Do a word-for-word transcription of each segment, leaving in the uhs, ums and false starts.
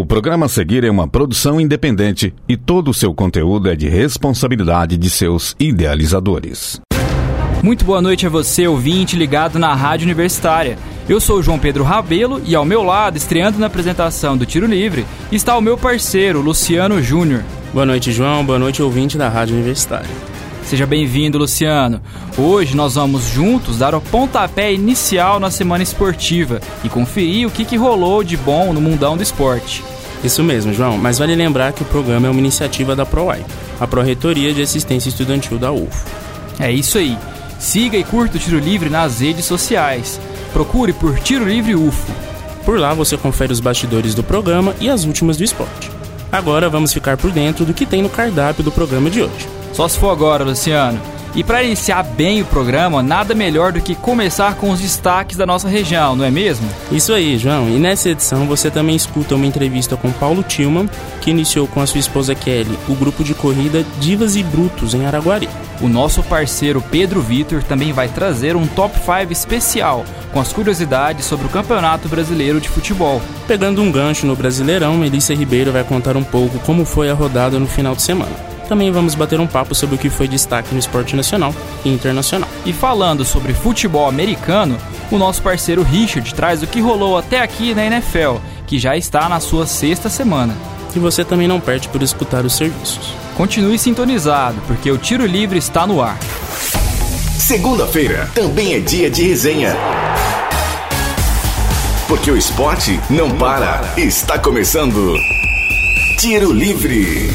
O programa a seguir é uma produção independente e todo o seu conteúdo é de responsabilidade de seus idealizadores. Muito boa noite a você, ouvinte ligado na Rádio Universitária. Eu sou o João Pedro Rabelo e ao meu lado, estreando na apresentação do Tiro Livre, está o meu parceiro, Luciano Júnior. Boa noite, João. Boa noite, ouvinte da Rádio Universitária. Seja bem-vindo, Luciano. Hoje nós vamos juntos dar o pontapé inicial na semana esportiva e conferir o que, que rolou de bom no mundão do esporte. Isso mesmo, João, mas vale lembrar que o programa é uma iniciativa da ProAi, a Pró-Reitoria de Assistência Estudantil da U F. É isso aí. Siga e curta o Tiro Livre nas redes sociais. Procure por Tiro Livre U F O. Por lá você confere os bastidores do programa e as últimas do esporte. Agora vamos ficar por dentro do que tem no cardápio do programa de hoje. Só se for agora, Luciano. E para iniciar bem o programa, nada melhor do que começar com os destaques da nossa região, não é mesmo? Isso aí, João. E nessa edição você também escuta uma entrevista com Paulo Tillmann, que iniciou com a sua esposa Kelly o grupo de corrida Divas e Brutos em Araguari. O nosso parceiro Pedro Vitor também vai trazer um top cinco especial, com as curiosidades sobre o Campeonato Brasileiro de Futebol. Pegando um gancho no Brasileirão, Melissa Ribeiro vai contar um pouco como foi a rodada no final de semana. Também vamos bater um papo sobre o que foi destaque no esporte nacional e internacional. E falando sobre futebol americano, o nosso parceiro Richard traz o que rolou até aqui na N F L, que já está na sua sexta semana. E você também não perde por escutar os serviços. Continue sintonizado, porque o Tiro Livre está no ar. Segunda-feira também é dia de resenha, porque o esporte não para. Está começando Tiro Livre.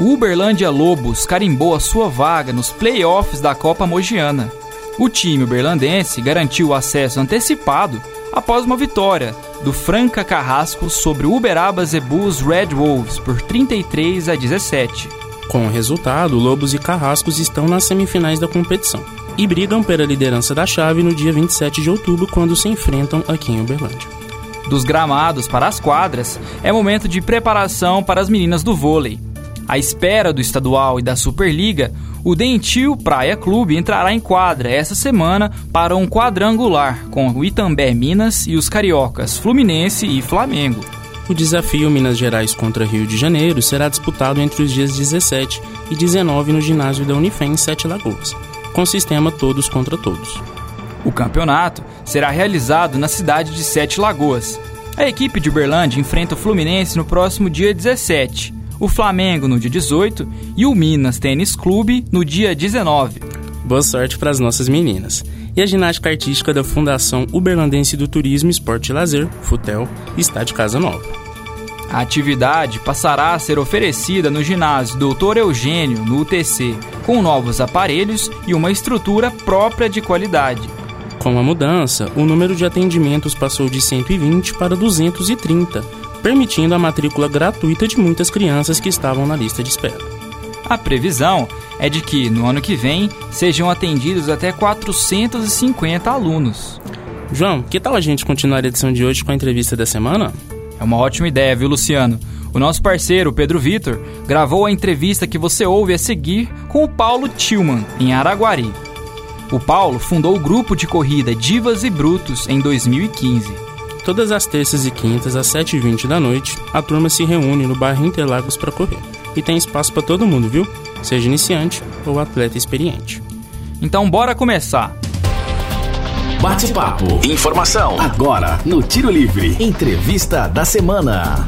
O Uberlândia Lobos carimbou a sua vaga nos playoffs da Copa Mogiana. O time uberlandense garantiu o acesso antecipado após uma vitória do Franca Carrasco sobre o Uberaba Zebus Red Wolves por trinta e três a dezessete. Com o resultado, Lobos e Carrascos estão nas semifinais da competição e brigam pela liderança da chave no dia vinte e sete de outubro, quando se enfrentam aqui em Uberlândia. Dos gramados para as quadras, é momento de preparação para as meninas do vôlei. À espera do estadual e da Superliga, o Dentil Praia Clube entrará em quadra essa semana para um quadrangular com o Itambé Minas e os cariocas Fluminense e Flamengo. O desafio Minas Gerais contra Rio de Janeiro será disputado entre os dias dezessete e dezenove no ginásio da Unifem em Sete Lagoas, com o sistema todos contra todos. O campeonato será realizado na cidade de Sete Lagoas. A equipe de Uberlândia enfrenta o Fluminense no próximo dia dezessete. O Flamengo no dia dezoito e o Minas Tênis Clube no dia dezenove. Boa sorte para as nossas meninas. E a ginástica artística da Fundação Uberlandense do Turismo, Esporte e Lazer, FUTEL, está de casa nova. A atividade passará a ser oferecida no ginásio doutor Eugênio, no U T C, com novos aparelhos e uma estrutura própria de qualidade. Com a mudança, o número de atendimentos passou de cento e vinte para duzentos e trinta, permitindo a matrícula gratuita de muitas crianças que estavam na lista de espera. A previsão é de que, no ano que vem, sejam atendidos até quatrocentos e cinquenta alunos. João, que tal a gente continuar a edição de hoje com a entrevista da semana? É uma ótima ideia, viu, Luciano? O nosso parceiro, Pedro Vitor, gravou a entrevista que você ouve a seguir com o Paulo Tillmann, em Araguari. O Paulo fundou o grupo de corrida Divas e Brutos em dois mil e quinze. Todas as terças e quintas, às sete e vinte da noite, a turma se reúne no bairro Interlagos para correr. E tem espaço para todo mundo, viu? Seja iniciante ou atleta experiente. Então bora começar! Bate-papo, informação, agora no Tiro Livre, entrevista da semana.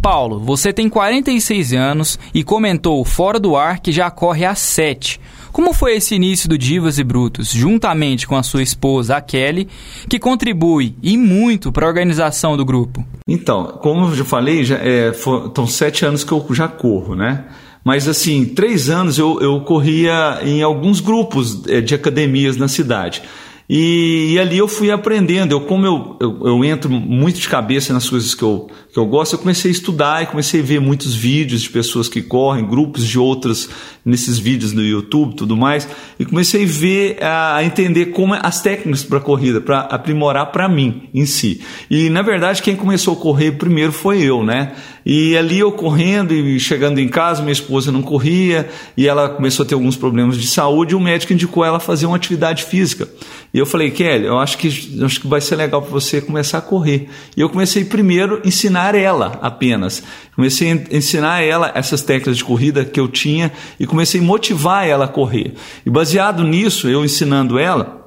Paulo, você tem quarenta e seis anos e comentou fora do ar que já corre há sete. Como foi esse início do Divas e Brutos, juntamente com a sua esposa, a Kelly, que contribui, e muito, para a organização do grupo? Então, como eu já falei, já, é, for, estão sete anos que eu já corro, né? Mas, assim, três anos eu, eu corria em alguns grupos é, de academias na cidade. E, e ali eu fui aprendendo. Eu, como eu, eu, eu entro muito de cabeça nas coisas que eu, que eu gosto, eu comecei a estudar e comecei a ver muitos vídeos de pessoas que correm, grupos de outras, nesses vídeos no YouTube e tudo mais, e comecei a ver, a entender como as técnicas para corrida, para aprimorar para mim em si. E, na verdade, quem começou a correr primeiro foi eu, né? E ali eu correndo e chegando em casa, minha esposa não corria e ela começou a ter alguns problemas de saúde, e o médico indicou ela fazer uma atividade física. E eu falei, Kelly, eu acho que, acho que vai ser legal para você começar a correr. E eu comecei primeiro a ensinar ela apenas. Comecei a ensinar ela essas técnicas de corrida que eu tinha e comecei a motivar ela a correr. E baseado nisso, eu ensinando ela,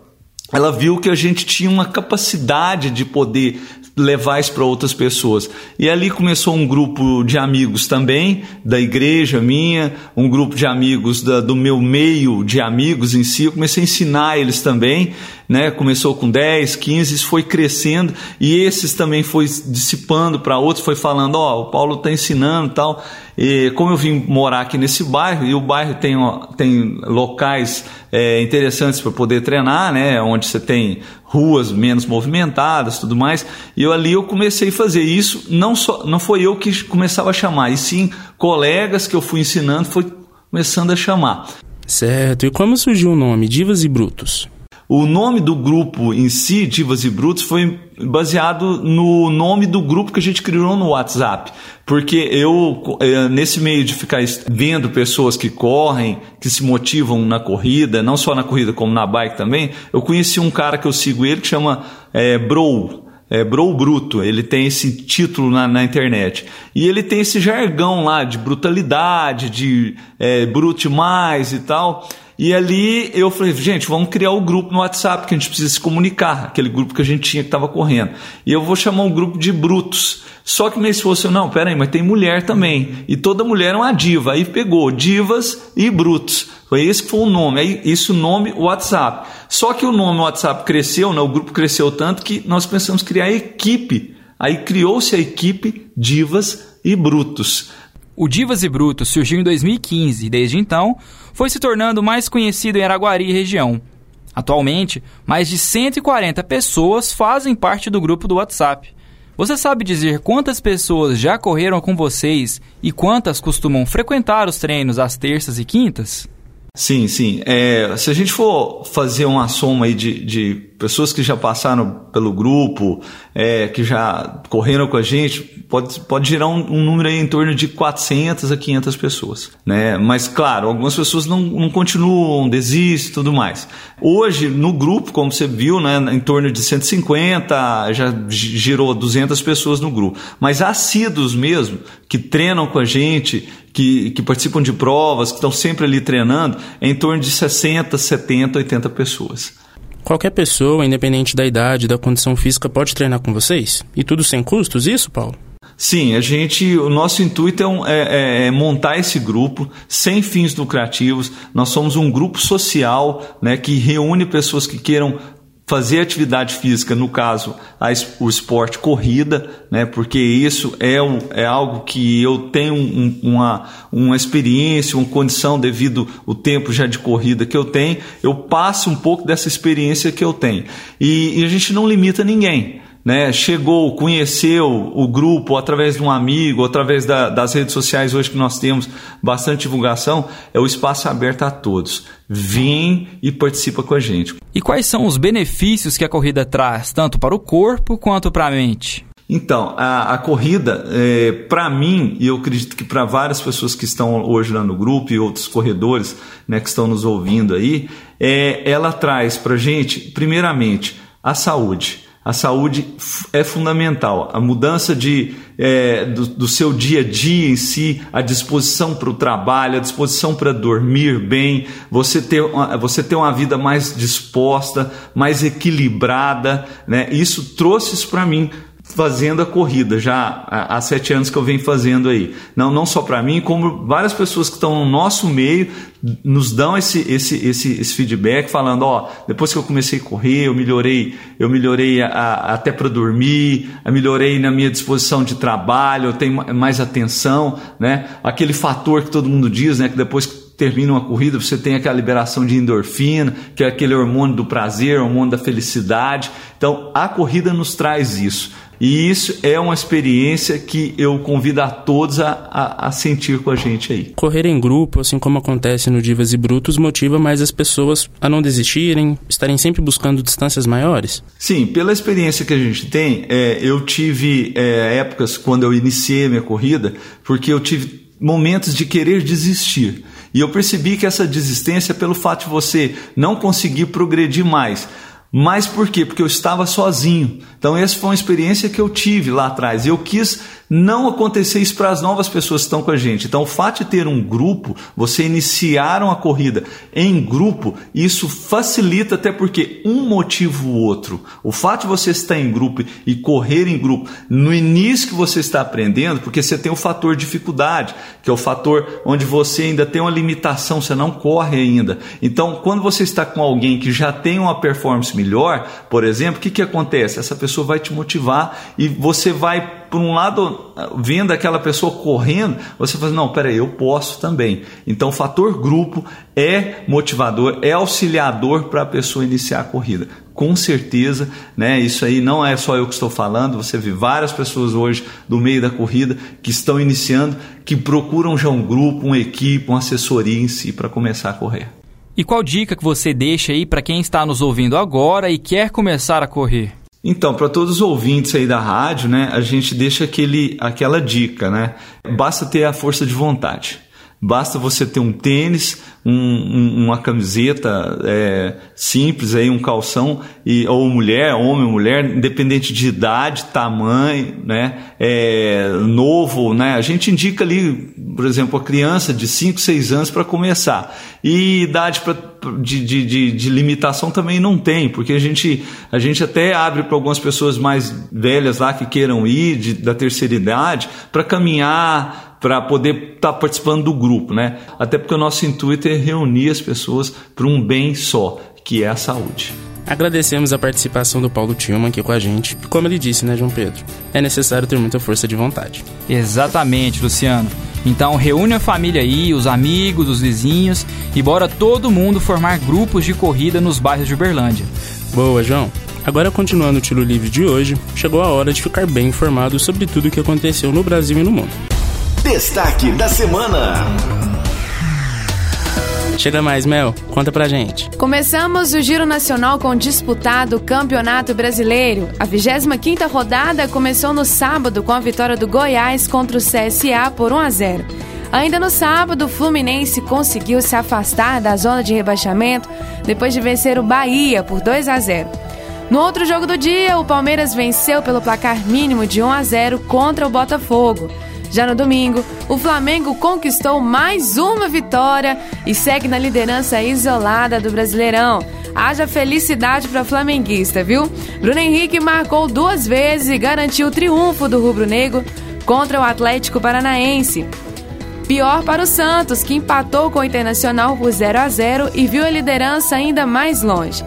ela viu que a gente tinha uma capacidade de poder levar isso para outras pessoas. E ali começou um grupo de amigos também, da igreja minha, um grupo de amigos da, do meu meio de amigos em si. Eu comecei a ensinar eles também, né? Começou com dez, quinze, isso foi crescendo, e esses também foi dissipando para outros, foi falando, ó, oh, o Paulo está ensinando e tal. E como eu vim morar aqui nesse bairro, e o bairro tem, ó, tem locais é, interessantes para poder treinar, né? Onde você tem ruas menos movimentadas, tudo mais, e eu ali eu comecei a fazer isso. Não só, não foi eu que começava a chamar, e sim colegas que eu fui ensinando, foi começando a chamar. Certo, e como surgiu o nome Divas e Brutos? O nome do grupo em si, Divas e Brutos, foi baseado no nome do grupo que a gente criou no WhatsApp, porque eu, nesse meio de ficar vendo pessoas que correm, que se motivam na corrida, não só na corrida como na bike também, eu conheci um cara que eu sigo ele que chama é, Bro, é, Bro Bruto, ele tem esse título na, na internet, e ele tem esse jargão lá de brutalidade, de é, bruto demais e tal. E ali eu falei, gente, vamos criar o grupo no WhatsApp, que a gente precisa se comunicar, aquele grupo que a gente tinha que estava correndo. E eu vou chamar um grupo de brutos. Só que minha esposa, não, peraí, mas tem mulher também. E toda mulher é uma diva. Aí pegou divas e brutos. Foi esse que foi o nome. Aí isso o nome WhatsApp. Só que o nome WhatsApp cresceu, né? O grupo cresceu tanto que nós pensamos criar a equipe. Aí criou-se a equipe Divas e Brutos. O Divas e Brutos surgiu em dois mil e quinze e, desde então, foi se tornando mais conhecido em Araguari e região. Atualmente, mais de cento e quarenta pessoas fazem parte do grupo do WhatsApp. Você sabe dizer quantas pessoas já correram com vocês e quantas costumam frequentar os treinos às terças e quintas? Sim, sim. É, se a gente for fazer uma soma aí de, de pessoas que já passaram pelo grupo, é, que já correram com a gente, pode, pode girar um, um número aí em torno de quatrocentas a quinhentas pessoas, né? Mas, claro, algumas pessoas não, não continuam, desistem e tudo mais. Hoje, no grupo, como você viu, né, em torno de cento e cinquenta, já girou duzentas pessoas no grupo. Mas assíduos mesmo, que treinam com a gente, Que, que participam de provas, que estão sempre ali treinando, é em torno de sessenta, setenta, oitenta pessoas. Qualquer pessoa, independente da idade, da condição física, pode treinar com vocês? E tudo sem custos, isso, Paulo? Sim, a gente, o nosso intuito é, um, é, é montar esse grupo sem fins lucrativos. Nós somos um grupo social, né, que reúne pessoas que queiram fazer atividade física, no caso, a, o esporte corrida, né? Porque isso é, um, é algo que eu tenho um, uma, uma experiência, uma condição devido ao tempo já de corrida que eu tenho, eu passo um pouco dessa experiência que eu tenho. E, e a gente não limita ninguém, né? Chegou, conheceu o grupo através de um amigo, através da, das redes sociais hoje que nós temos bastante divulgação, é o espaço aberto a todos. Vem e participa com a gente. E quais são os benefícios que a corrida traz, tanto para o corpo quanto para a mente? Então, a, a corrida, é, para mim, e eu acredito que para várias pessoas que estão hoje lá no grupo e outros corredores, né, que estão nos ouvindo aí, é, ela traz para a gente, primeiramente, a saúde. A saúde é fundamental. A mudança de, é, do, do seu dia a dia em si, a disposição para o trabalho, a disposição para dormir bem, você ter, uma, você ter uma vida mais disposta, mais equilibrada, né? Isso trouxe isso para mim, fazendo a corrida já há sete anos que eu venho fazendo aí. Não, não só para mim, como várias pessoas que estão no nosso meio nos dão esse, esse, esse, esse feedback falando, ó, depois que eu comecei a correr, eu melhorei, eu melhorei a, a, até para dormir, eu melhorei na minha disposição de trabalho, eu tenho mais atenção, né? Aquele fator que todo mundo diz, né, que depois que termina uma corrida, você tem aquela liberação de endorfina, que é aquele hormônio do prazer, hormônio da felicidade. Então, a corrida nos traz isso. E isso é uma experiência que eu convido a todos a, a, a sentir com a gente aí. Correr em grupo, assim como acontece no Divas e Brutos, motiva mais as pessoas a não desistirem, estarem sempre buscando distâncias maiores? Sim, pela experiência que a gente tem, é, eu tive é, épocas quando eu iniciei a minha corrida, porque eu tive momentos de querer desistir. E eu percebi que essa desistência é pelo fato de você não conseguir progredir mais. Mas por quê? Porque eu estava sozinho. Então essa foi uma experiência que eu tive lá atrás. Eu quis não acontecer isso para as novas pessoas que estão com a gente. Então o fato de ter um grupo, você iniciar uma corrida em grupo, isso facilita, até porque um motiva o outro. O fato de você estar em grupo e correr em grupo, no início que você está aprendendo, porque você tem o fator dificuldade, que é o fator onde você ainda tem uma limitação, você não corre ainda. Então quando você está com alguém que já tem uma performance melhor, melhor, por exemplo, o que, que acontece? Essa pessoa vai te motivar e você vai, por um lado, vendo aquela pessoa correndo, você fala, não, peraí, eu posso também. Então o fator grupo é motivador, é auxiliador para a pessoa iniciar a corrida. Com certeza, né? Isso aí não é só eu que estou falando, você vê várias pessoas hoje do meio da corrida que estão iniciando, que procuram já um grupo, uma equipe, uma assessoria em si para começar a correr. E qual dica que você deixa aí para quem está nos ouvindo agora e quer começar a correr? Então, para todos os ouvintes aí da rádio, né, a gente deixa aquele, aquela dica, né? Basta ter a força de vontade. Basta você ter um tênis, um, um, uma camiseta é, simples, aí, um calção, e, ou mulher, homem ou mulher, independente de idade, tamanho, né, é, novo. Né, a gente indica ali, por exemplo, a criança de cinco, seis anos para começar. E idade pra, de, de, de, de limitação também não tem, porque a gente, a gente até abre para algumas pessoas mais velhas lá que queiram ir, de, da terceira idade, para caminhar, para poder estar tá participando do grupo, né? Até porque o nosso intuito é reunir as pessoas para um bem só, que é a saúde. Agradecemos a participação do Paulo Tillmann aqui com a gente. Como ele disse, né, João Pedro? É necessário ter muita força de vontade. Exatamente, Luciano. Então reúne a família aí, os amigos, os vizinhos, e bora todo mundo formar grupos de corrida nos bairros de Uberlândia. Boa, João. Agora, continuando o Tiro Livre de hoje, chegou a hora de ficar bem informado sobre tudo o que aconteceu no Brasil e no mundo. Destaque da semana. Chega mais, Mel. Conta pra gente. Começamos o Giro Nacional com o disputado Campeonato Brasileiro. A vigésima quinta rodada começou no sábado com a vitória do Goiás contra o C S A por um a zero. Ainda no sábado, o Fluminense conseguiu se afastar da zona de rebaixamento depois de vencer o Bahia por dois a zero. No outro jogo do dia, o Palmeiras venceu pelo placar mínimo de um a zero contra o Botafogo. Já no domingo, o Flamengo conquistou mais uma vitória e segue na liderança isolada do Brasileirão. Haja felicidade para flamenguista, viu? Bruno Henrique marcou duas vezes e garantiu o triunfo do rubro-negro contra o Atlético Paranaense. Pior para o Santos, que empatou com o Internacional por zero a zero e viu a liderança ainda mais longe.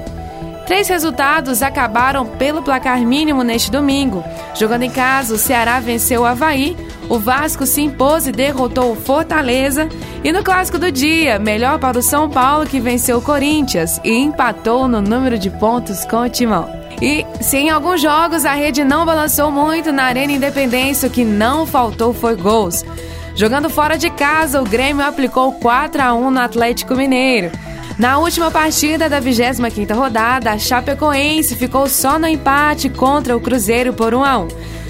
Três resultados acabaram pelo placar mínimo neste domingo. Jogando em casa, o Ceará venceu o Avaí, o Vasco se impôs e derrotou o Fortaleza. E no clássico do dia, melhor para o São Paulo, que venceu o Corinthians e empatou no número de pontos com o Timão. E se em alguns jogos a rede não balançou muito, na Arena Independência o que não faltou foi gols. Jogando fora de casa, o Grêmio aplicou quatro a um no Atlético Mineiro. Na última partida da vigésima quinta rodada, a Chapecoense ficou só no empate contra o Cruzeiro por um a um.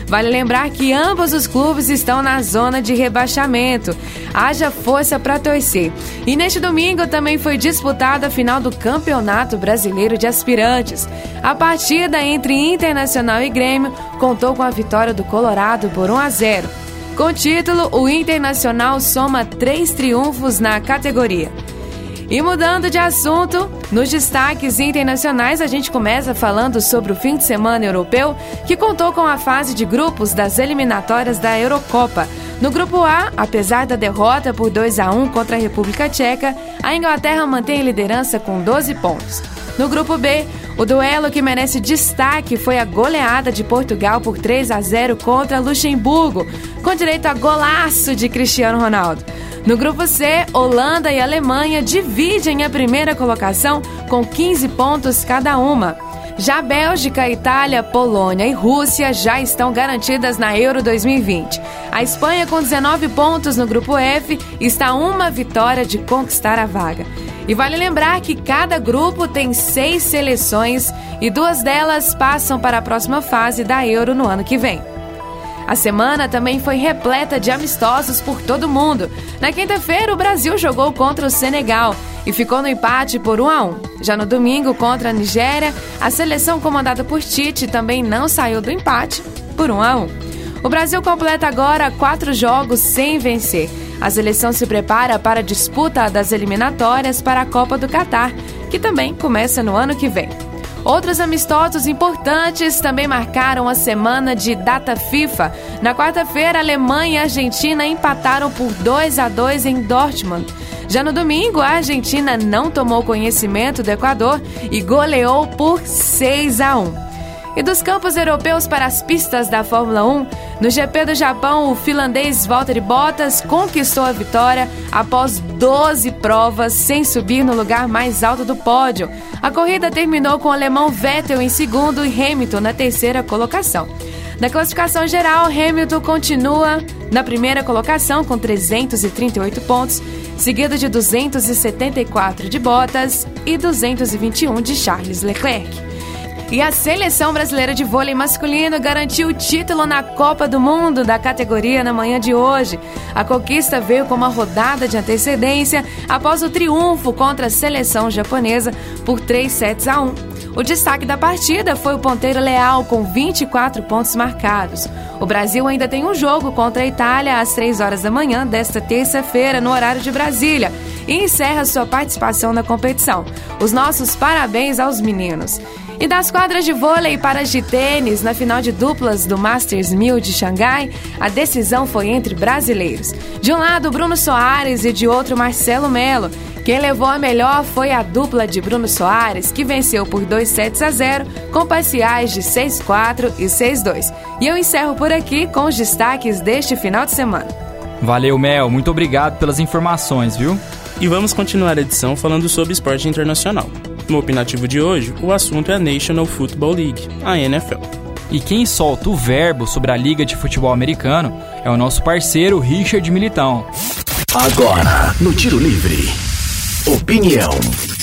Vale lembrar que ambos os clubes estão na zona de rebaixamento. Haja força para torcer. E neste domingo também foi disputada a final do Campeonato Brasileiro de Aspirantes. A partida entre Internacional e Grêmio contou com a vitória do Colorado por um a zero. Com o título, o Internacional soma três triunfos na categoria. E mudando de assunto, nos destaques internacionais a gente começa falando sobre o fim de semana europeu, que contou com a fase de grupos das eliminatórias da Eurocopa. No grupo A, apesar da derrota por dois a um contra a República Tcheca, a Inglaterra mantém a liderança com doze pontos. No grupo B, o duelo que merece destaque foi a goleada de Portugal por três a zero contra Luxemburgo, com direito a golaço de Cristiano Ronaldo. No grupo C, Holanda e Alemanha dividem a primeira colocação com quinze pontos cada uma. Já Bélgica, Itália, Polônia e Rússia já estão garantidas na Euro dois mil e vinte. A Espanha, com dezenove pontos no grupo F, está uma vitória de conquistar a vaga. E vale lembrar que cada grupo tem seis seleções e duas delas passam para a próxima fase da Euro no ano que vem. A semana também foi repleta de amistosos por todo o mundo. Na quinta-feira, o Brasil jogou contra o Senegal e ficou no empate por um a um. Já no domingo, contra a Nigéria, a seleção comandada por Tite também não saiu do empate por um a um. O Brasil completa agora quatro jogos sem vencer. A seleção se prepara para a disputa das eliminatórias para a Copa do Catar, que também começa no ano que vem. Outros amistosos importantes também marcaram a semana de data FIFA. Na quarta-feira, Alemanha e Argentina empataram por dois a dois em Dortmund. Já no domingo, a Argentina não tomou conhecimento do Equador e goleou por seis a um. E dos campos europeus para as pistas da Fórmula um, no G P do Japão, o finlandês Valtteri Bottas conquistou a vitória após doze provas sem subir no lugar mais alto do pódio. A corrida terminou com o alemão Vettel em segundo e Hamilton na terceira colocação. Na classificação geral, Hamilton continua na primeira colocação com trezentos e trinta e oito pontos, seguido de duzentos e setenta e quatro de Bottas e duzentos e vinte e um de Charles Leclerc. E a seleção brasileira de vôlei masculino garantiu o título na Copa do Mundo da categoria na manhã de hoje. A conquista veio com uma rodada de antecedência após o triunfo contra a seleção japonesa por três sets a um. O destaque da partida foi o ponteiro Leal, com vinte e quatro pontos marcados. O Brasil ainda tem um jogo contra a Itália às três horas da manhã desta terça-feira, no horário de Brasília, e encerra sua participação na competição. Os nossos parabéns aos meninos. E das quadras de vôlei para as de tênis, na final de duplas do Masters mil de Xangai, a decisão foi entre brasileiros. De um lado, Bruno Soares e de outro, Marcelo Melo. Quem levou a melhor foi a dupla de Bruno Soares, que venceu por dois sets a zero, com parciais de seis a quatro e seis a dois. E eu encerro por aqui com os destaques deste final de semana. Valeu, Mel. Muito obrigado pelas informações, viu? E vamos continuar a edição falando sobre esporte internacional. No opinativo de hoje, o assunto é a National Football League, a N F L. E quem solta o verbo sobre a Liga de Futebol Americano é o nosso parceiro Richard Militão. Agora, no Tiro Livre, opinião.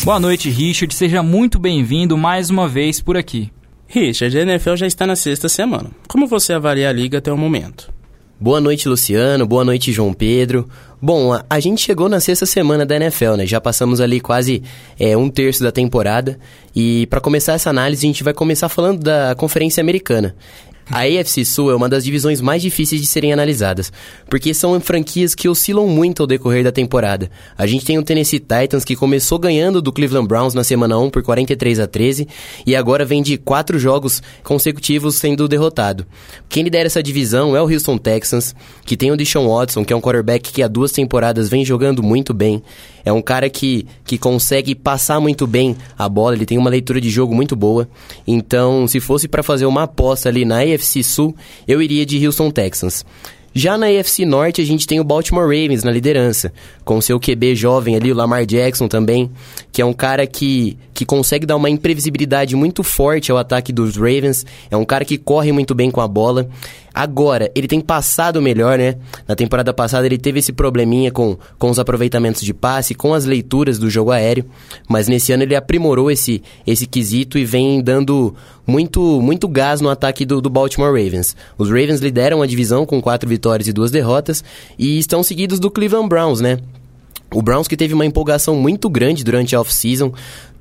Boa noite, Richard. Seja muito bem-vindo mais uma vez por aqui. Richard, a N F L já está na sexta semana. Como você avalia a Liga até o momento? Boa noite, Luciano. Boa noite, João Pedro. Bom, a, a gente chegou na sexta semana da N F L, né? Já passamos ali quase é, um terço da temporada. E para começar essa análise, a gente vai começar falando da Conferência Americana. A A F C Sul é uma das divisões mais difíceis de serem analisadas, porque são franquias que oscilam muito ao decorrer da temporada. A gente tem o Tennessee Titans, que começou ganhando do Cleveland Browns na semana um por quarenta e três a treze, e agora vem de quatro jogos consecutivos sendo derrotado. Quem lidera essa divisão é o Houston Texans, que tem o Deshaun Watson, que é um quarterback que há duas temporadas vem jogando muito bem. É um cara que, que consegue passar muito bem a bola, ele tem uma leitura de jogo muito boa. Então, se fosse para fazer uma aposta ali na A F C Sul, eu iria de Houston Texans. Já na A F C Norte, a gente tem o Baltimore Ravens na liderança, com seu Q B jovem ali, o Lamar Jackson também, que é um cara que, que consegue dar uma imprevisibilidade muito forte ao ataque dos Ravens, é um cara que corre muito bem com a bola. Agora, ele tem passado melhor, né? Na temporada passada ele teve esse probleminha com, com os aproveitamentos de passe, com as leituras do jogo aéreo, mas nesse ano ele aprimorou esse, esse quesito e vem dando muito, muito gás no ataque do, do Baltimore Ravens. Os Ravens lideram a divisão com quatro vitórias e duas derrotas e estão seguidos do Cleveland Browns, né? O Browns que teve uma empolgação muito grande durante a off-season,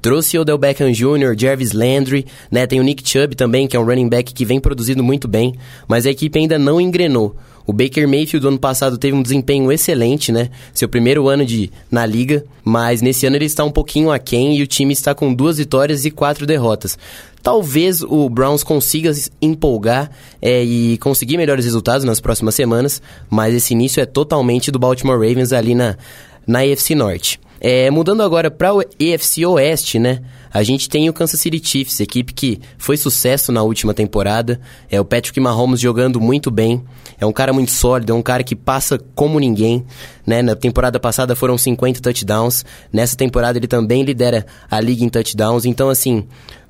trouxe Odell Beckham Júnior, Jarvis Landry, né? Tem o Nick Chubb também, que é um running back que vem produzindo muito bem, mas a equipe ainda não engrenou. O Baker Mayfield do ano passado teve um desempenho excelente, né? Seu primeiro ano de, na liga, mas nesse ano ele está um pouquinho aquém e o time está com duas vitórias e quatro derrotas. Talvez o Browns consiga empolgar é, e conseguir melhores resultados nas próximas semanas, mas esse início é totalmente do Baltimore Ravens ali na, na A F C Norte. É, mudando agora para o A F C Oeste, né? A gente tem o Kansas City Chiefs, equipe que foi sucesso na última temporada. É o Patrick Mahomes jogando muito bem. É um cara muito sólido, é um cara que passa como ninguém, né? Na temporada passada foram cinquenta touchdowns. Nessa temporada ele também lidera a liga em touchdowns. Então, assim...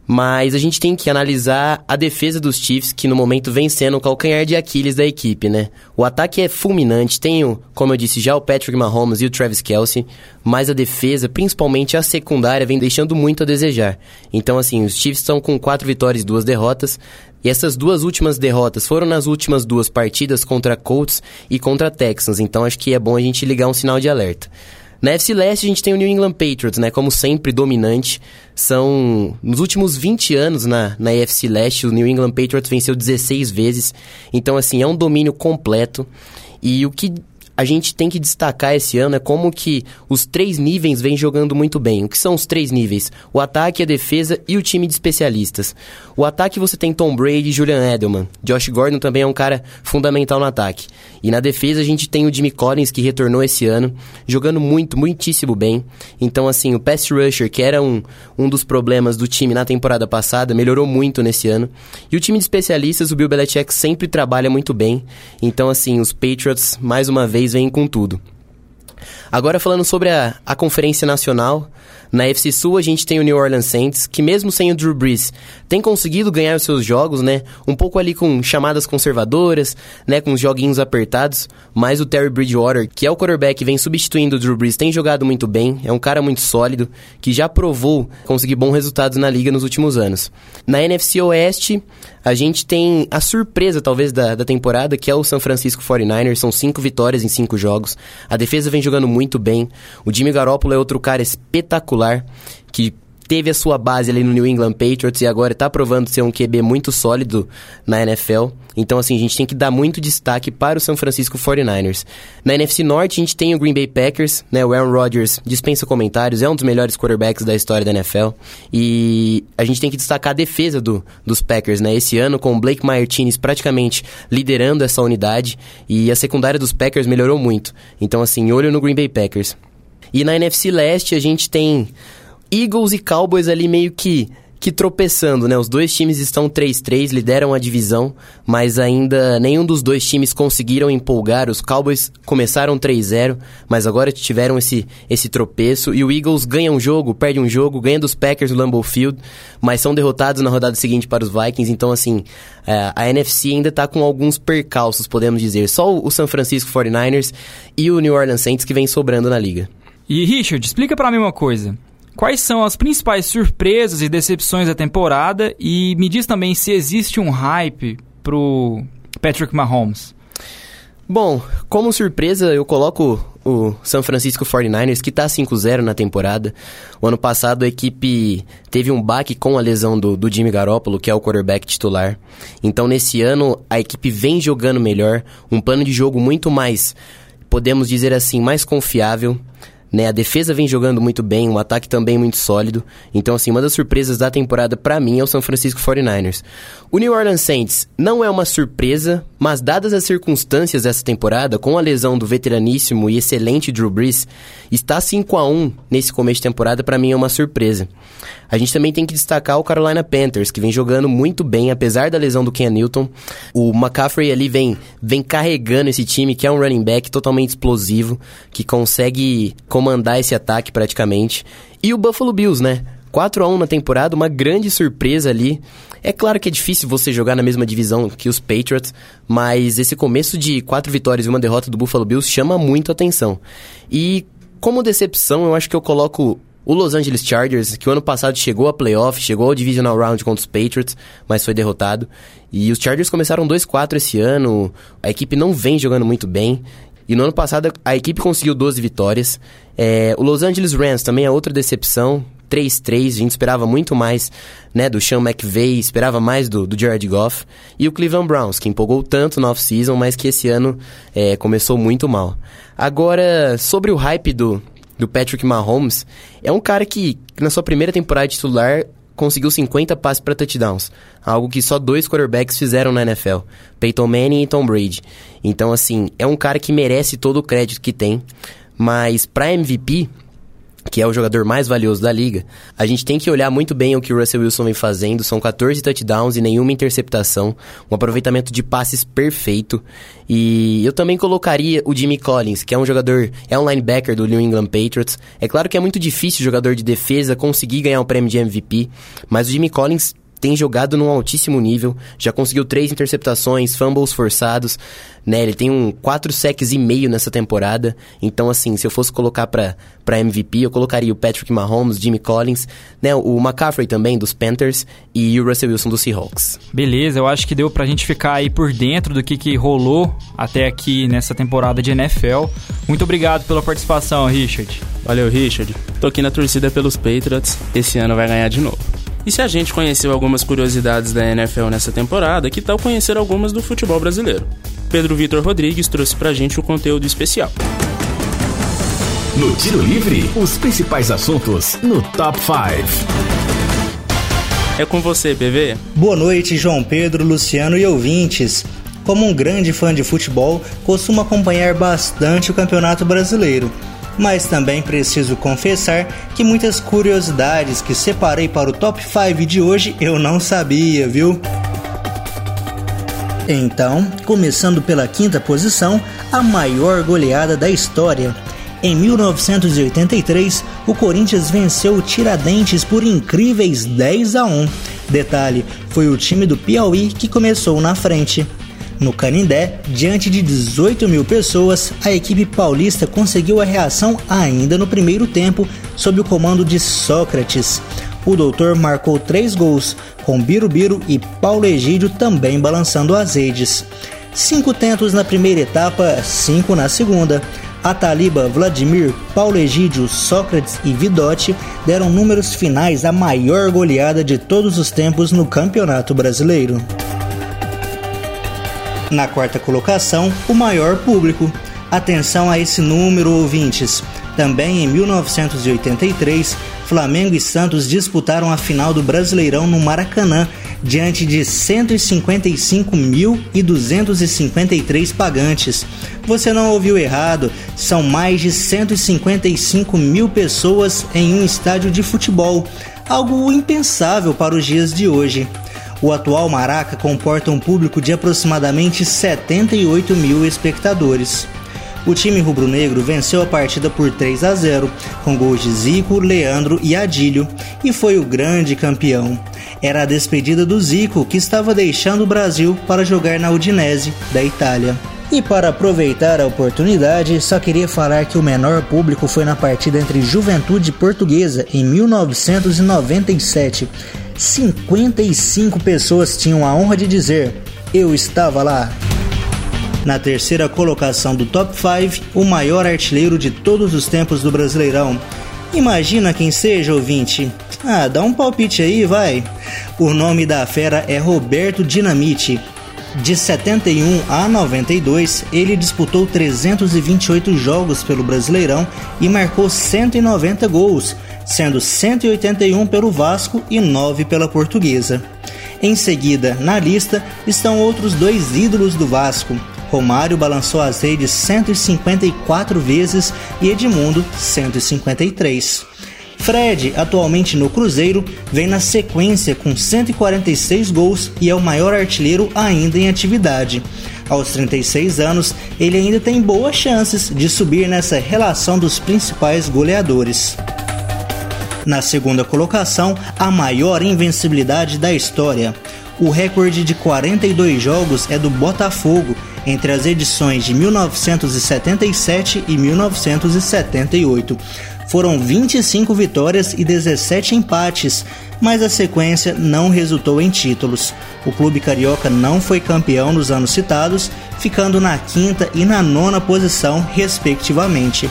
Mas a gente tem que analisar a defesa dos Chiefs, que no momento vem sendo o calcanhar de Aquiles da equipe, né? O ataque é fulminante, tem, o, como eu disse, já o Patrick Mahomes e o Travis Kelce, mas a defesa, principalmente a secundária, vem deixando muito a desejar. Então, assim, os Chiefs estão com quatro vitórias e duas derrotas, e essas duas últimas derrotas foram nas últimas duas partidas contra Colts e contra Texans, então acho que é bom a gente ligar um sinal de alerta. Na F C Leste a gente tem o New England Patriots, né? Como sempre, dominante. São, nos últimos vinte anos na, na F C Leste, o New England Patriots venceu dezesseis vezes. Então, assim, é um domínio completo. E o que a gente tem que destacar esse ano é como que os três níveis vêm jogando muito bem. O que são os três níveis? O ataque, a defesa e o time de especialistas. O ataque você tem Tom Brady e Julian Edelman. Josh Gordon também é um cara fundamental no ataque. E na defesa a gente tem o Jimmy Collins, que retornou esse ano, jogando muito, muitíssimo bem. Então, assim, o pass rusher, que era um, um dos problemas do time na temporada passada, melhorou muito nesse ano. E o time de especialistas, o Bill Belichick sempre trabalha muito bem. Então, assim, os Patriots, mais uma vez, vem com tudo. Agora falando sobre a, a Conferência Nacional, na F C Sul a gente tem o New Orleans Saints, que mesmo sem o Drew Brees tem conseguido ganhar os seus jogos, né? Um pouco ali com chamadas conservadoras, né? Com os joguinhos apertados, mas o Terry Bridgewater, que é o quarterback que vem substituindo o Drew Brees, tem jogado muito bem, é um cara muito sólido, que já provou conseguir bons resultados na liga nos últimos anos. Na N F C Oeste, a gente tem a surpresa, talvez, da, da temporada, que é o San Francisco forty-niners, são cinco vitórias em cinco jogos, a defesa vem jogando muito bem, o Jimmy Garoppolo é outro cara espetacular, que teve a sua base ali no New England Patriots e agora está provando ser um Q B muito sólido na N F L. Então, assim, a gente tem que dar muito destaque para o San Francisco forty-niners. Na N F C Norte, a gente tem o Green Bay Packers, né? O Aaron Rodgers dispensa comentários, é um dos melhores quarterbacks da história da N F L. E a gente tem que destacar a defesa do, dos Packers, né? Esse ano, com o Blake Martinez praticamente liderando essa unidade, e a secundária dos Packers melhorou muito. Então, assim, olho no Green Bay Packers. E na N F C Leste a gente tem Eagles e Cowboys ali meio que, que tropeçando, né? Os dois times estão três a três, lideram a divisão, mas ainda nenhum dos dois times conseguiram empolgar. Os Cowboys começaram três a zero, mas agora tiveram esse, esse tropeço. E o Eagles ganha um jogo, perde um jogo, ganha dos Packers no Lambeau Field, mas são derrotados na rodada seguinte para os Vikings. Então, assim, a N F C ainda está com alguns percalços, podemos dizer. Só o San Francisco forty-niners e o New Orleans Saints que vem sobrando na liga. E, Richard, explica pra mim uma coisa. Quais são as principais surpresas e decepções da temporada? E me diz também se existe um hype pro Patrick Mahomes. Bom, como surpresa, eu coloco o San Francisco forty-niners, que está cinco a zero na temporada. O ano passado a equipe teve um baque com a lesão do, do Jimmy Garoppolo, que é o quarterback titular. Então, nesse ano, a equipe vem jogando melhor. Um plano de jogo muito mais, podemos dizer assim, mais confiável. Né, a defesa vem jogando muito bem, um ataque também muito sólido. Então, assim, uma das surpresas da temporada pra mim é o San Francisco forty-niners. O New Orleans Saints não é uma surpresa, mas dadas as circunstâncias dessa temporada, com a lesão do veteraníssimo e excelente Drew Brees, está cinco a um nesse começo de temporada, pra mim é uma surpresa. A gente também tem que destacar o Carolina Panthers, que vem jogando muito bem, apesar da lesão do Cam Newton. O McCaffrey ali vem, vem carregando esse time, que é um running back totalmente explosivo, que consegue comandar esse ataque praticamente. E o Buffalo Bills, né? quatro a um na temporada, uma grande surpresa ali. É claro que é difícil você jogar na mesma divisão que os Patriots, mas esse começo de quatro vitórias e uma derrota do Buffalo Bills chama muito a atenção. E como decepção, eu acho que eu coloco o Los Angeles Chargers, que o ano passado chegou a playoff, chegou ao Divisional Round contra os Patriots, mas foi derrotado. E os Chargers começaram dois a quatro esse ano, a equipe não vem jogando muito bem. E no ano passado a equipe conseguiu doze vitórias. É, o Los Angeles Rams também é outra decepção, três a três, a gente esperava muito mais, né, do Sean McVay, esperava mais do, do Jared Goff. E o Cleveland Browns, que empolgou tanto na off-season, mas que esse ano é, começou muito mal. Agora, sobre o hype do... do Patrick Mahomes, é um cara que, na sua primeira temporada titular, conseguiu cinquenta passes para touchdowns, algo que só dois quarterbacks fizeram na N F L, Peyton Manning e Tom Brady. Então, assim, é um cara que merece todo o crédito que tem, mas para M V P, que é o jogador mais valioso da liga, a gente tem que olhar muito bem o que o Russell Wilson vem fazendo. São catorze touchdowns e nenhuma interceptação, um aproveitamento de passes perfeito. E eu também colocaria o Jimmy Collins, que é um jogador, é um linebacker do New England Patriots. É claro que é muito difícil o jogador de defesa conseguir ganhar o prêmio de M V P, mas o Jimmy Collins tem jogado num altíssimo nível, já conseguiu três interceptações, fumbles forçados, né? Ele tem um quatro sacks e meio nessa temporada, então assim, se eu fosse colocar pra, pra M V P, eu colocaria o Patrick Mahomes, Jimmy Collins, né? O McCaffrey também, dos Panthers, e o Russell Wilson, dos Seahawks. Beleza, eu acho que deu pra gente ficar aí por dentro do que, que rolou até aqui nessa temporada de N F L. Muito obrigado pela participação, Richard. Valeu, Richard. Tô aqui na torcida pelos Patriots, esse ano vai ganhar de novo. E se a gente conheceu algumas curiosidades da N F L nessa temporada, que tal conhecer algumas do futebol brasileiro? Pedro Vitor Rodrigues trouxe pra gente o conteúdo especial. No Tiro Livre, os principais assuntos no Top cinco. É com você, bebê. Boa noite, João Pedro, Luciano e ouvintes. Como um grande fã de futebol, costumo acompanhar bastante o Campeonato Brasileiro. Mas também preciso confessar que muitas curiosidades que separei para o Top cinco de hoje eu não sabia, viu? Então, começando pela quinta posição, a maior goleada da história. Em mil novecentos e oitenta e três, o Corinthians venceu o Tiradentes por incríveis dez a um. Detalhe, foi o time do Piauí que começou na frente. No Canindé, diante de dezoito mil pessoas, a equipe paulista conseguiu a reação ainda no primeiro tempo, sob o comando de Sócrates. O doutor marcou três gols, com Birubiru e Paulo Egídio também balançando as redes. Cinco tentos na primeira etapa, cinco na segunda. Ataliba, Vladimir, Paulo Egídio, Sócrates e Vidotti deram números finais à maior goleada de todos os tempos no Campeonato Brasileiro. Na quarta colocação, o maior público. Atenção a esse número, ouvintes. Também em mil novecentos e oitenta e três, Flamengo e Santos disputaram a final do Brasileirão no Maracanã, diante de cento e cinquenta e cinco mil duzentos e cinquenta e três pagantes. Você não ouviu errado, são mais de cento e cinquenta e cinco mil pessoas em um estádio de futebol, algo impensável para os dias de hoje. O atual Maraca comporta um público de aproximadamente setenta e oito mil espectadores. O time rubro-negro venceu a partida por três a zero, com gols de Zico, Leandro e Adílio, e foi o grande campeão. Era a despedida do Zico, que estava deixando o Brasil para jogar na Udinese, da Itália. E para aproveitar a oportunidade, só queria falar que o menor público foi na partida entre Juventude e Portuguesa, em mil novecentos e noventa e sete. cinquenta e cinco pessoas tinham a honra de dizer: eu estava lá. Na terceira colocação do Top cinco, o maior artilheiro de todos os tempos do Brasileirão. Imagina quem seja, ouvinte. Ah, dá um palpite aí, vai. O nome da fera é Roberto Dinamite. De setenta e um a noventa e dois, ele disputou trezentos e vinte e oito jogos pelo Brasileirão e marcou cento e noventa gols, sendo cento e oitenta e um pelo Vasco e nove pela Portuguesa. Em seguida, na lista, estão outros dois ídolos do Vasco. Romário balançou as redes cento e cinquenta e quatro vezes e Edmundo cento e cinquenta e três. Fred, atualmente no Cruzeiro, vem na sequência com cento e quarenta e seis gols e é o maior artilheiro ainda em atividade. Aos trinta e seis anos, ele ainda tem boas chances de subir nessa relação dos principais goleadores. Na segunda colocação, a maior invencibilidade da história. O recorde de quarenta e dois jogos é do Botafogo, entre as edições de mil novecentos e setenta e sete e mil novecentos e setenta e oito. Foram vinte e cinco vitórias e dezessete empates, mas a sequência não resultou em títulos. O clube carioca não foi campeão nos anos citados, ficando na quinta e na nona posição, respectivamente.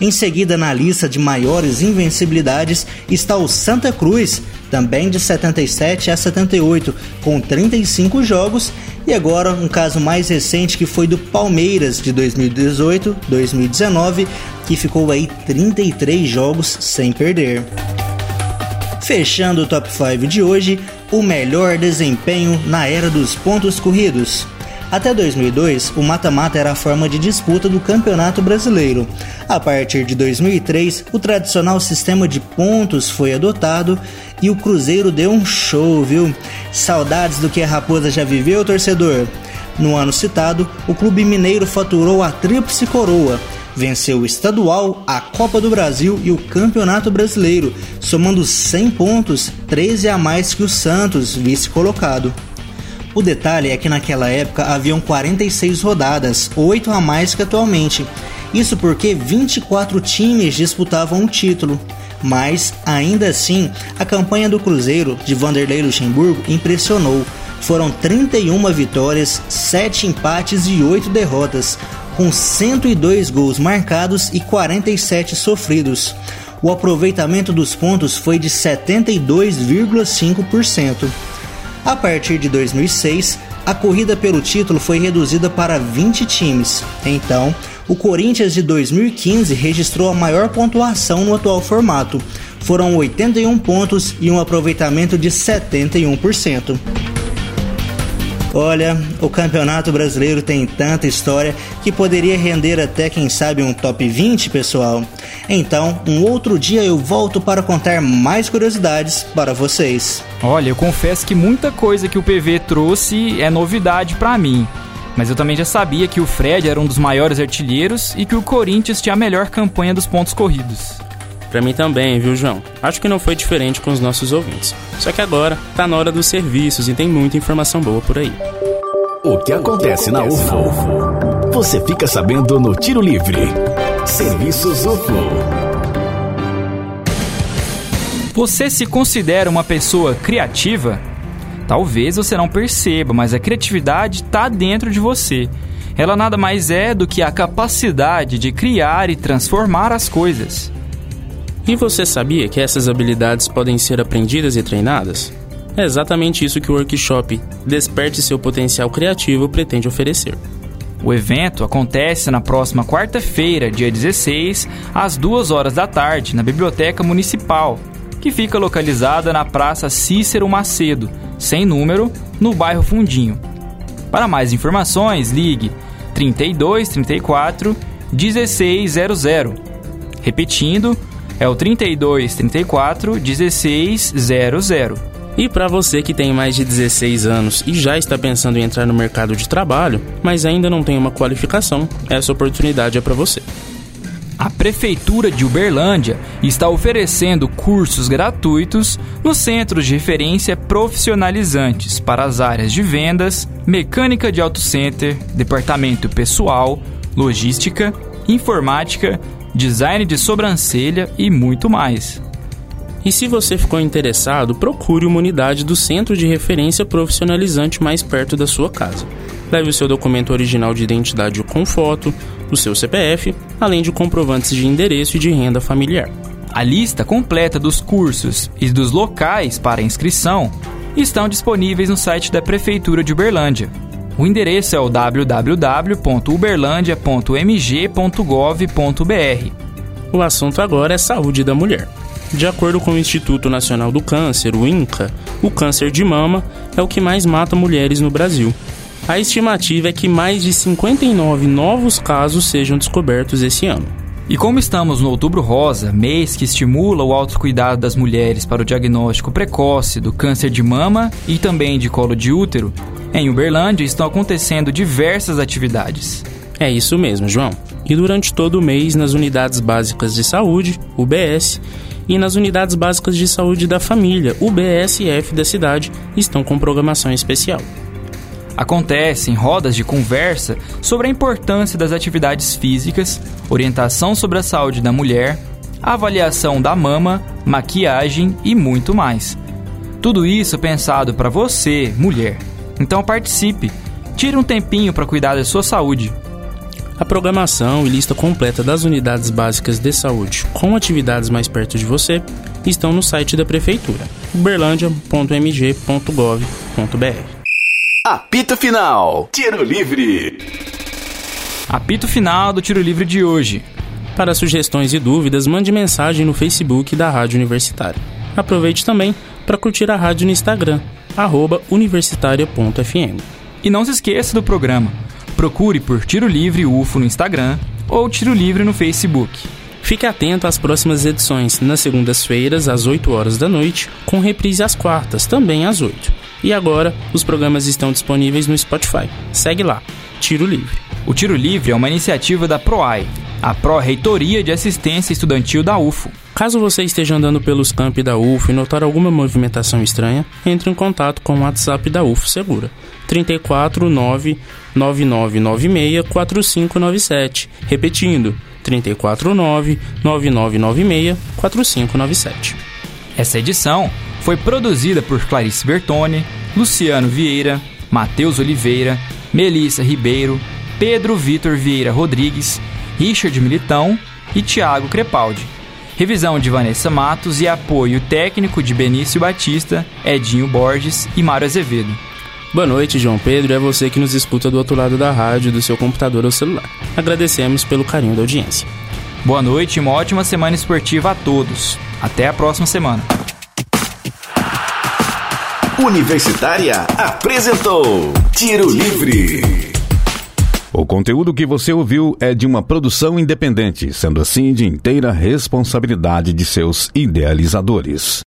Em seguida, na lista de maiores invencibilidades, está o Santa Cruz, também de setenta e sete a setenta e oito, com trinta e cinco jogos, e agora um caso mais recente que foi do Palmeiras, de dois mil e dezoito, dois mil e dezenove, que ficou aí trinta e três jogos sem perder. Fechando o Top cinco de hoje, o melhor desempenho na era dos pontos corridos. Até dois mil e dois, o mata-mata era a forma de disputa do Campeonato Brasileiro. A partir de dois mil e três, o tradicional sistema de pontos foi adotado e o Cruzeiro deu um show, viu? Saudades do que a Raposa já viveu, torcedor? No ano citado, o clube mineiro faturou a tríplice coroa, venceu o Estadual, a Copa do Brasil e o Campeonato Brasileiro, somando cem pontos, treze a mais que o Santos, vice-colocado. O detalhe é que naquela época haviam quarenta e seis rodadas, oito a mais que atualmente. Isso porque vinte e quatro times disputavam o título. Mas, ainda assim, a campanha do Cruzeiro de Vanderlei Luxemburgo impressionou. Foram trinta e uma vitórias, sete empates e oito derrotas, com cento e dois gols marcados e quarenta e sete sofridos. O aproveitamento dos pontos foi de setenta e dois vírgula cinco por cento. A partir de dois mil e seis, a corrida pelo título foi reduzida para vinte times. Então, o Corinthians de dois mil e quinze registrou a maior pontuação no atual formato. Foram oitenta e um pontos e um aproveitamento de setenta e um por cento. Olha, o Campeonato Brasileiro tem tanta história que poderia render até, quem sabe, um top vinte, pessoal. Então, um outro dia eu volto para contar mais curiosidades para vocês. Olha, eu confesso que muita coisa que o P V trouxe é novidade para mim. Mas eu também já sabia que o Fred era um dos maiores artilheiros e que o Corinthians tinha a melhor campanha dos pontos corridos. Pra mim também, viu, João? Acho que não foi diferente com os nossos ouvintes. Só que agora tá na hora dos serviços e tem muita informação boa por aí. O que acontece na U F O? Você fica sabendo no Tiro Livre. Serviços U F O. Você se considera uma pessoa criativa? Talvez você não perceba, mas a criatividade tá dentro de você. Ela nada mais é do que a capacidade de criar e transformar as coisas. E você sabia que essas habilidades podem ser aprendidas e treinadas? É exatamente isso que o workshop Desperte Seu Potencial Criativo pretende oferecer. O evento acontece na próxima quarta-feira, dia dezesseis, às duas horas da tarde, na Biblioteca Municipal, que fica localizada na Praça Cícero Macedo, sem número, no bairro Fundinho. Para mais informações, ligue trinta e dois, trinta e quatro, dezesseis zero zero. Repetindo, é o trinta e dois, trinta e quatro, dezesseis zero zero. E para você que tem mais de dezesseis anos e já está pensando em entrar no mercado de trabalho, mas ainda não tem uma qualificação, essa oportunidade é para você. A Prefeitura de Uberlândia está oferecendo cursos gratuitos nos Centros de Referência Profissionalizantes para as áreas de vendas, mecânica de auto center, departamento pessoal, logística, informática, design de sobrancelha e muito mais. E se você ficou interessado, procure uma unidade do Centro de Referência Profissionalizante mais perto da sua casa. Leve o seu documento original de identidade com foto, o seu C P F, além de comprovantes de endereço e de renda familiar. A lista completa dos cursos e dos locais para inscrição estão disponíveis no site da Prefeitura de Uberlândia. O endereço é o w w w ponto uberlandia ponto m g ponto gov ponto b r. O assunto agora é saúde da mulher. De acordo com o Instituto Nacional do Câncer, o INCA, o câncer de mama é o que mais mata mulheres no Brasil. A estimativa é que mais de cinquenta e nove novos casos sejam descobertos esse ano. E como estamos no Outubro Rosa, mês que estimula o autocuidado das mulheres para o diagnóstico precoce do câncer de mama e também de colo de útero, em Uberlândia estão acontecendo diversas atividades. É isso mesmo, João. E durante todo o mês, nas unidades básicas de saúde, U B S, e nas unidades básicas de saúde da família, U B S F da cidade, estão com programação especial. Acontecem rodas de conversa sobre a importância das atividades físicas, orientação sobre a saúde da mulher, avaliação da mama, maquiagem e muito mais. Tudo isso pensado para você, mulher. Então participe, tire um tempinho para cuidar da sua saúde. A programação e lista completa das unidades básicas de saúde com atividades mais perto de você estão no site da Prefeitura, uberlandia ponto m g ponto gov ponto b r. Apito Final, Tiro Livre. Apito Final do Tiro Livre de hoje. Para sugestões e dúvidas, mande mensagem no Facebook da Rádio Universitária. Aproveite também para curtir a rádio no Instagram, arroba universitaria ponto f m. E não se esqueça do programa. Procure por Tiro Livre U F O no Instagram ou Tiro Livre no Facebook. Fique atento às próximas edições, nas segundas-feiras, às oito horas da noite, com reprise às quartas, também às oito. E agora, os programas estão disponíveis no Spotify. Segue lá, Tiro Livre. O Tiro Livre é uma iniciativa da ProAi, a Pró-Reitoria de Assistência Estudantil da U F O. Caso você esteja andando pelos campi da U F O e notar alguma movimentação estranha, entre em contato com o WhatsApp da U F O Segura, três quatro nove nove nove nove seis quatro cinco nove sete, repetindo, três quatro nove nove nove nove seis quatro cinco nove sete. Essa edição foi produzida por Clarice Bertone, Luciano Vieira, Matheus Oliveira, Melissa Ribeiro, Pedro Vitor Vieira Rodrigues, Richard Militão e Tiago Crepaldi. Revisão de Vanessa Matos e apoio técnico de Benício Batista, Edinho Borges e Mário Azevedo. Boa noite, João Pedro, é você que nos escuta do outro lado da rádio, do seu computador ou celular. Agradecemos pelo carinho da audiência. Boa noite e uma ótima semana esportiva a todos. Até a próxima semana. Universitária apresentou Tiro Livre. O conteúdo que você ouviu é de uma produção independente, sendo assim de inteira responsabilidade de seus idealizadores.